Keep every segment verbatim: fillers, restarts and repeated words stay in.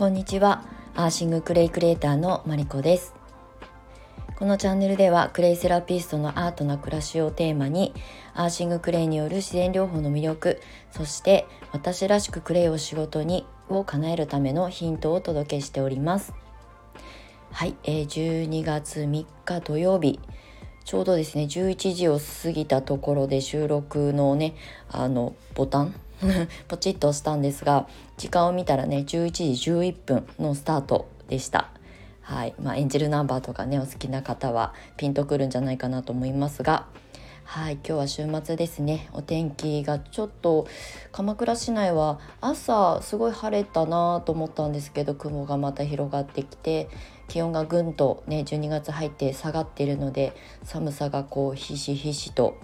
こんにちは。アーシングクレイクレーターのマリコです。このチャンネルではクレイセラピストのアートな暮らしをテーマに、アーシングクレイによる自然療法の魅力、そして私らしくクレイを仕事にを叶えるためのヒントをお届けしております。はい、えー、じゅうにがつみっか土曜日、ちょうどですねじゅういちじを過ぎたところで収録のねあのボタンポチッと押したんですが、時間を見たらねじゅういちじじゅういっぷんのスタートでした。はい、まあ、エンジェルナンバーとかねお好きな方はピンとくるんじゃないかなと思いますが、はい、今日は週末ですね。お天気がちょっと、鎌倉市内は朝すごい晴れたなと思ったんですけど、雲がまた広がってきて、気温がぐんとねじゅうにがつ入って下がっているので、寒さがこうひしひしと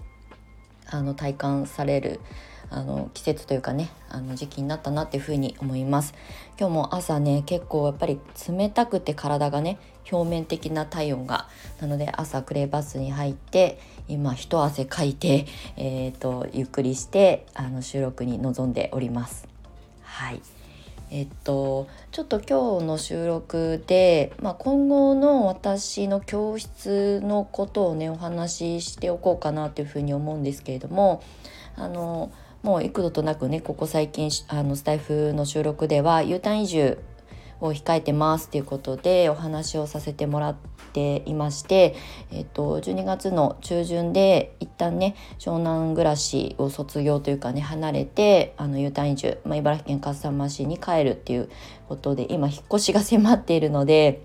あの体感されるあの季節というかね、あの時期になったなっていうふうに思います。今日も朝ね結構やっぱり冷たくて、体がね表面的な体温がなので、朝クレイバスに入って今一汗かいて、えー、とゆっくりしてあの収録に臨んでおります。はいえっと、ちょっと今日の収録で、まあ、今後の私の教室のことをねお話ししておこうかなというふうに思うんですけれども、あのもう幾度となくねここ最近あのスタイフの収録では U ターン移住を控えてますということでお話をさせてもらっていまして、えっと、じゅうにがつの中旬で一旦ね湘南暮らしを卒業というかね離れて、あの U ターン移住、まあ、茨城県笠間市に帰るっていうことで、今引っ越しが迫っているので、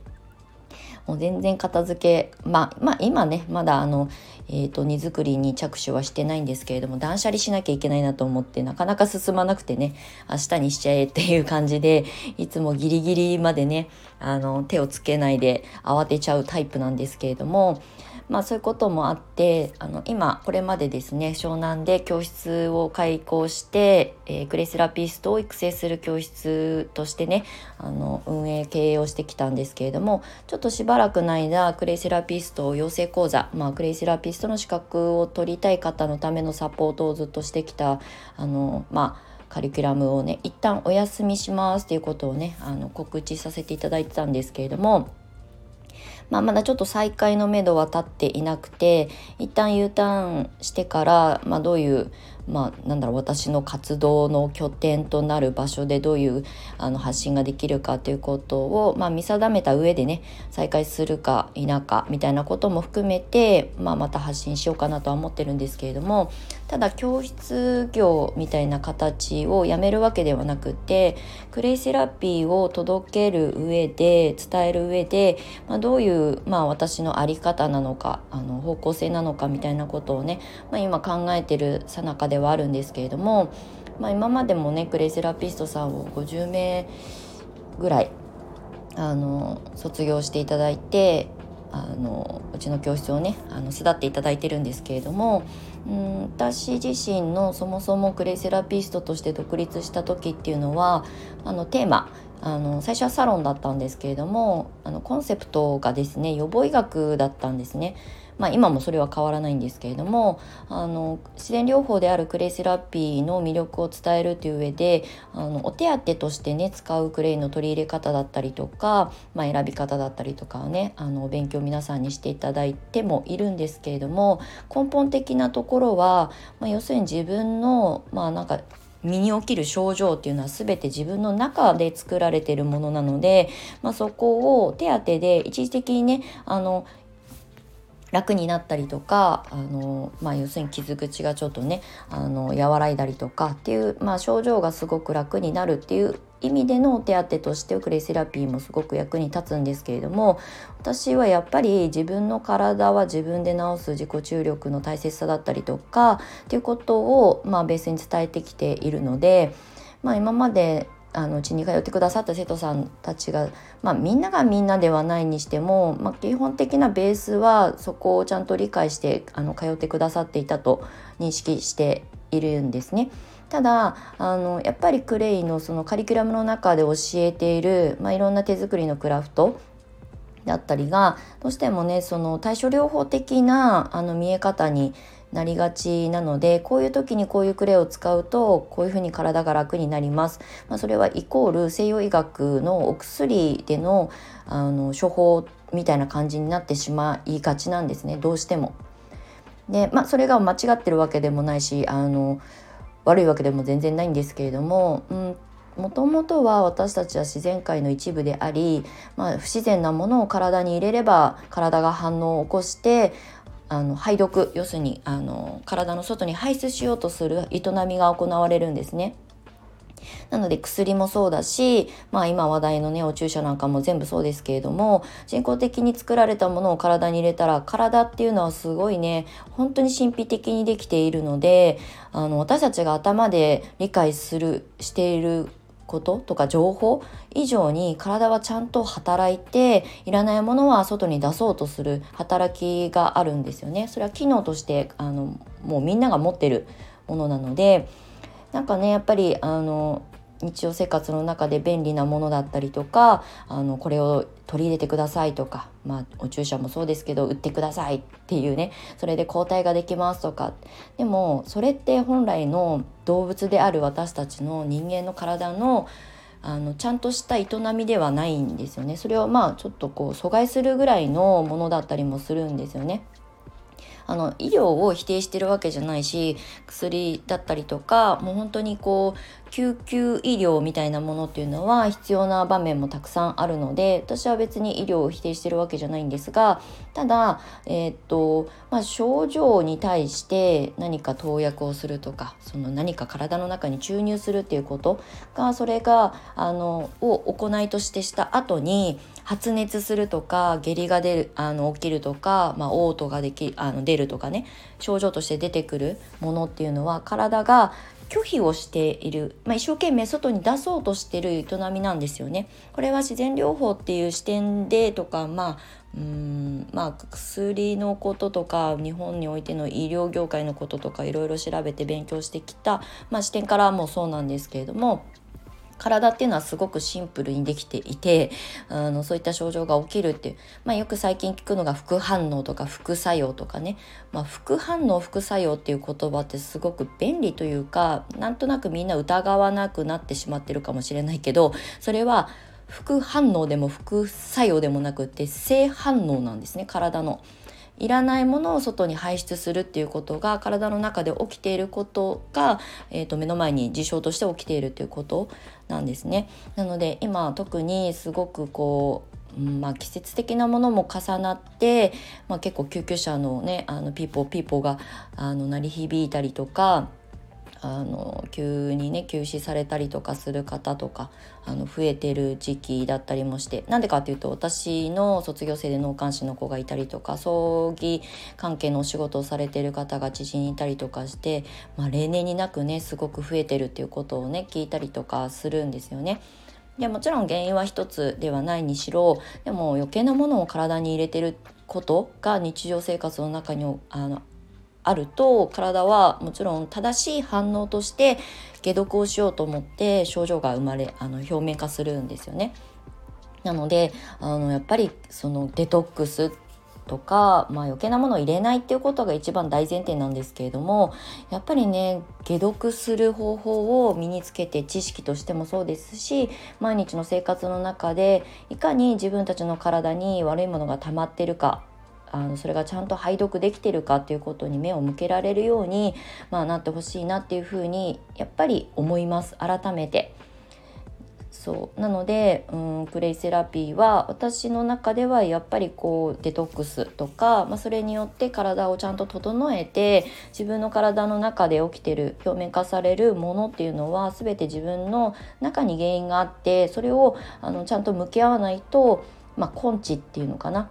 もう全然片付け、まあ、まあ今ねまだあの、えー、と荷造りに着手はしてないんですけれども、断捨離しなきゃいけないなと思ってなかなか進まなくてね、明日にしちゃえっていう感じで、いつもギリギリまでねあの手をつけないで慌てちゃうタイプなんですけれども、まあそういうこともあって、あの今これまでですね湘南で教室を開講して、えー、クレイセラピストを育成する教室としてねあの運営経営をしてきたんですけれども、ちょっとしばらくの間クレイセラピスト養成講座、まあ、クレイセラピストの資格を取りたい方のためのサポートをずっとしてきたあのまあカリキュラムをね一旦お休みしますということをねあの告知させていただいてたんですけれども、まあ、まだちょっと再開のめどは立っていなくて、一旦 U ターンしてから、まあ、どういう、まあ、なんだろう私の活動の拠点となる場所でどういうあの発信ができるかということを、まあ、見定めた上でね再開するか否かみたいなことも含めて、まあ、また発信しようかなとは思ってるんですけれども、ただ教室業みたいな形をやめるわけではなくて、クレイセラピーを届ける上で伝える上で、まあ、どういうまあ、私の在り方なのかあの方向性なのかみたいなことをね、まあ、今考えてる最中ではあるんですけれども、まあ、今までもねクレイセラピストさんをごじゅうめいぐらいあの卒業していただいて、あのうちの教室をねあの巣立っていただいてるんですけれども、うん私自身のそもそもクレイセラピストとして独立した時っていうのは、あのテーマあの最初はサロンだったんですけれども、あのコンセプトがですね予防医学だったんですね。まあ、今もそれは変わらないんですけれども、あの自然療法であるクレイセラピーの魅力を伝えるという上で、あのお手当としてね使うクレイの取り入れ方だったりとか、まあ、選び方だったりとかをねあの勉強を皆さんにしていただいてもいるんですけれども、根本的なところは、まあ、要するに自分のまあなんか身に起きる症状っていうのは全て自分の中で作られているものなので、まあ、そこを手当で一時的にねあの楽になったりとか、あの、まあ、要するに傷口がちょっとねあの和らいだりとかっていう、まあ、症状がすごく楽になるっていう意味でのお手当としてクレイセラピーもすごく役に立つんですけれども、私はやっぱり自分の体は自分で治す自己注力の大切さだったりとかっていうことを、まあ、ベースに伝えてきているので、まあ、今まであのうちに通ってくださった生徒さんたちが、まあ、みんながみんなではないにしても、まあ、基本的なベースはそこをちゃんと理解してあの通ってくださっていたと認識しているんですね。ただあのやっぱりクレイのそのカリキュラムの中で教えている、まあ、いろんな手作りのクラフトだったりが、どうしてもねその対処療法的なあの見え方になりがちなので、こういう時にこういうクレを使うとこういうふうに体が楽になります、まあ、それはイコール西洋医学のお薬での、あの処方みたいな感じになってしまいがちなんですね、どうしても。で、まあ、それが間違ってるわけでもないし、あの悪いわけでも全然ないんですけれども、うんもともとは私たちは自然界の一部であり、まあ、不自然なものを体に入れれば体が反応を起こして、あの排毒、要するにあの体の外に排出しようとする営みが行われるんですね。なので薬もそうだし、まあ、今話題のねお注射なんかも全部そうですけれども、人工的に作られたものを体に入れたら、体っていうのはすごいね本当に神秘的にできているので、あの私たちが頭で理解するしていることとか情報以上に、体はちゃんと働いて、いらないものは外に出そうとする働きがあるんですよね。それは機能としてあのもうみんなが持ってるものなので、なんかねやっぱりあの日常生活の中で便利なものだったりとか、あのこれを取り入れてくださいとか、まあ、お注射もそうですけど打ってくださいっていうね、それで抗体ができますとか、でもそれって本来の動物である私たちの人間の体の、あのちゃんとした営みではないんですよね。それをまあちょっとこう阻害するぐらいのものだったりもするんですよね。あの医療を否定してるわけじゃないし、薬だったりとか、もう本当にこう救急医療みたいなものっていうのは必要な場面もたくさんあるので、私は別に医療を否定してるわけじゃないんですが、ただ、えーっとまあ、症状に対して何か投薬をするとか、その何か体の中に注入するっていうことが、それがあのを行いとしてした後に発熱するとか、下痢が出るあの起きるとか、まあ、嘔吐ができあの出るとかね、症状として出てくるものっていうのは、体が拒否をしている、まあ、一生懸命外に出そうとしている営みなんですよね。これは自然療法っていう視点でとか、まあうーんまあ薬のこととか、日本においての医療業界のこととか、いろいろ調べて勉強してきた、まあ、視点からもそうなんですけれども、体っていうのはすごくシンプルにできていて、あのそういった症状が起きるっていう、まあ、よく最近聞くのが副反応とか副作用とかね、まあ、副反応副作用っていう言葉ってすごく便利というか、なんとなくみんな疑わなくなってしまってるかもしれないけど、それは副反応でも副作用でもなくて正反応なんですね。体のいらないものを外に排出するっていうことが、体の中で起きていることが、えーと、目の前に事象として起きているっていうことなんですね。なので今特にすごくこう、まあ、季節的なものも重なって、まあ、結構救急車のねあのピーポーピーポーがあの鳴り響いたりとか、あの急にね休止されたりとかする方とかあの増えてる時期だったりもして、なんでかっていうと、私の卒業生で脳幹視の子がいたりとか、葬儀関係のお仕事をされてる方が知人にいたりとかして、まあ、例年になくねすごく増えてるっていうことをね聞いたりとかするんですよね。でもちろん原因は一つではないにしろ、でも余計なものを体に入れてることが日常生活の中にあのあると、体はもちろん正しい反応として解毒をしようと思って症状が生まれあの表面化するんですよね。なのであのやっぱりそのデトックスとか、まあ、余計なものを入れないっていうことが一番大前提なんですけれども、やっぱりね解毒する方法を身につけて、知識としてもそうですし、毎日の生活の中でいかに自分たちの体に悪いものが溜まってるか、あのそれがちゃんと排毒できてるかっていうことに目を向けられるように、まあ、なってほしいなっていうふうにやっぱり思います。改めてそうなので、うん、クレイセラピーは私の中ではやっぱりこうデトックスとか、まあ、それによって体をちゃんと整えて、自分の体の中で起きてる表面化されるものっていうのは全て自分の中に原因があって、それをあのちゃんと向き合わないと、まあ、根治っていうのかな、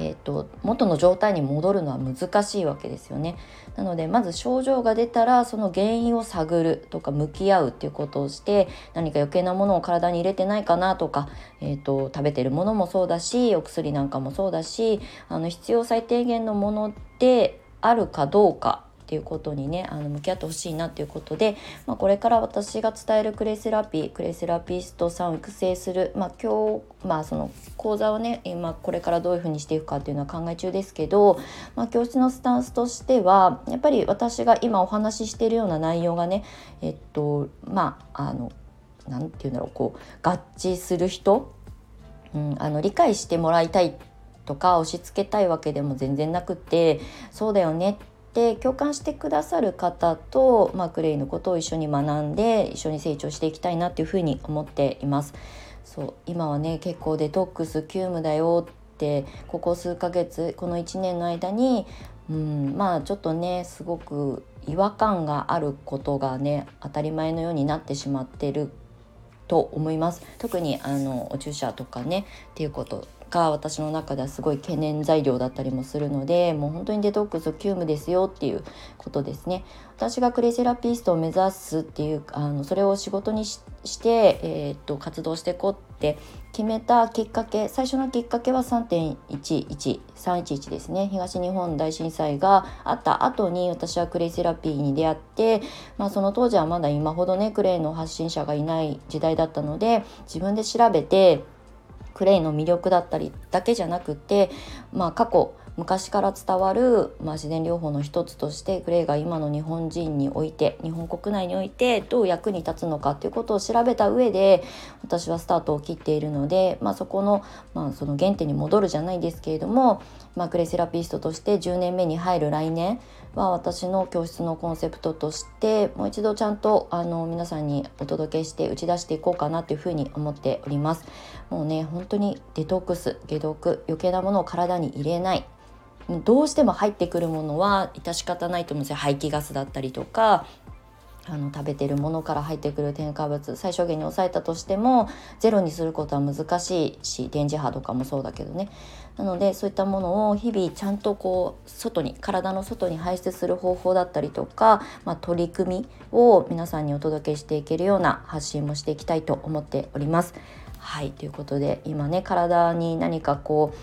えーと、元の状態に戻るのは難しいわけですよね。なのでまず症状が出たらその原因を探るとか向き合うっていうことをして、何か余計なものを体に入れてないかなとか、えーと、食べてるものもそうだし、お薬なんかもそうだし、あの必要最低限のものであるかどうかっていうことにね、あの向き合ってほしいなっていうことで、まあ、これから私が伝えるクレイセラピークレイセラピストさんを育成する、まあ、今日、まあ、その講座をね、まあ、これからどういうふうにしていくかっていうのは考え中ですけど、まあ、教室のスタンスとしてはやっぱり私が今お話ししているような内容がね、えっとまああのなんていうんだろう、こう合致する人、うん、あの理解してもらいたいとか押し付けたいわけでも全然なくて、そうだよねって共感してくださる方と、まあ、クレイのことを一緒に学んで一緒に成長していきたいなっていうふうに思っています。そう、今はね結構デトックス急務だよってここ数ヶ月このいちねんの間に、うん、まあちょっとねすごく違和感があることがね当たり前のようになってしまってると思います。特にあのお注射とかねっていうことが私の中ではすごい懸念材料だったりもするので、もう本当にデトックス急務ですよっていうことですね。私がクレイセラピストを目指すっていうあのそれを仕事に し, して、えー、っと活動していこうって決めたきっかけ、最初のきっかけは さんてんいちいち さんいちいち ですね、東日本大震災があった後に私はクレイセラピーに出会って、まあ、その当時はまだ今ほどねクレイの発信者がいない時代だったので、自分で調べてクレイの魅力だったりだけじゃなくて、まあ、過去昔から伝わる、まあ、自然療法の一つとしてクレイが今の日本人において日本国内においてどう役に立つのかということを調べた上で私はスタートを切っているので、まあ、そこの、まあ、その原点に戻るじゃないですけれども、まあ、クレイセラピストとしてじゅうねんめに入る来年は私の教室のコンセプトとしてもう一度ちゃんとあの皆さんにお届けして打ち出していこうかなというふうに思っております。もうね本当にデトックス、解毒、余計なものを体に入れない、どうしても入ってくるものは致し方ないと思うんですよ。排気ガスだったりとかあの食べてるものから入ってくる添加物最小限に抑えたとしてもゼロにすることは難しいし、電磁波とかもそうだけどね。なのでそういったものを日々ちゃんとこう外に体の外に排出する方法だったりとか、まあ、取り組みを皆さんにお届けしていけるような発信もしていきたいと思っております。はい、ということで今ね体に何かこう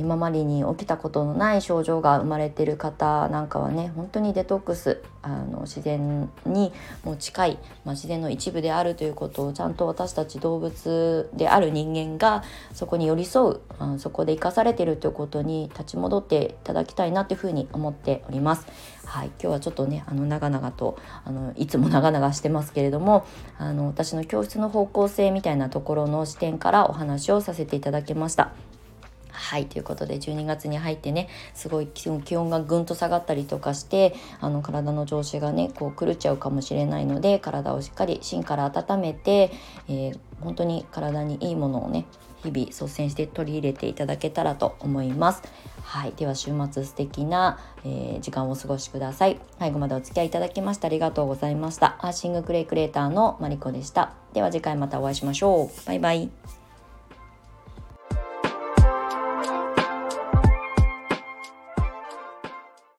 今までに起きたことのない症状が生まれている方なんかはね本当にデトックス、あの自然にも近い、まあ、自然の一部であるということをちゃんと私たち動物である人間がそこに寄り添う、うん、そこで生かされているということに立ち戻っていただきたいなというふうに思っております。はい、今日はちょっとねあの長々とあのいつも長々してますけれども、あの私の教室の方向性みたいなところの視点からお話をさせていただきました。はい、ということでじゅうにがつに入ってねすごい気温がぐんと下がったりとかしてあの体の調子がねこう狂っちゃうかもしれないので、体をしっかり芯から温めて、えー、本当に体にいいものをね日々率先して取り入れていただけたらと思います。はい、では週末素敵な、えー、時間をお過ごしください。最後までお付き合いいただきましてありがとうございました。アーシングクレイクレーターのマリコでした。では次回またお会いしましょう。バイバイ。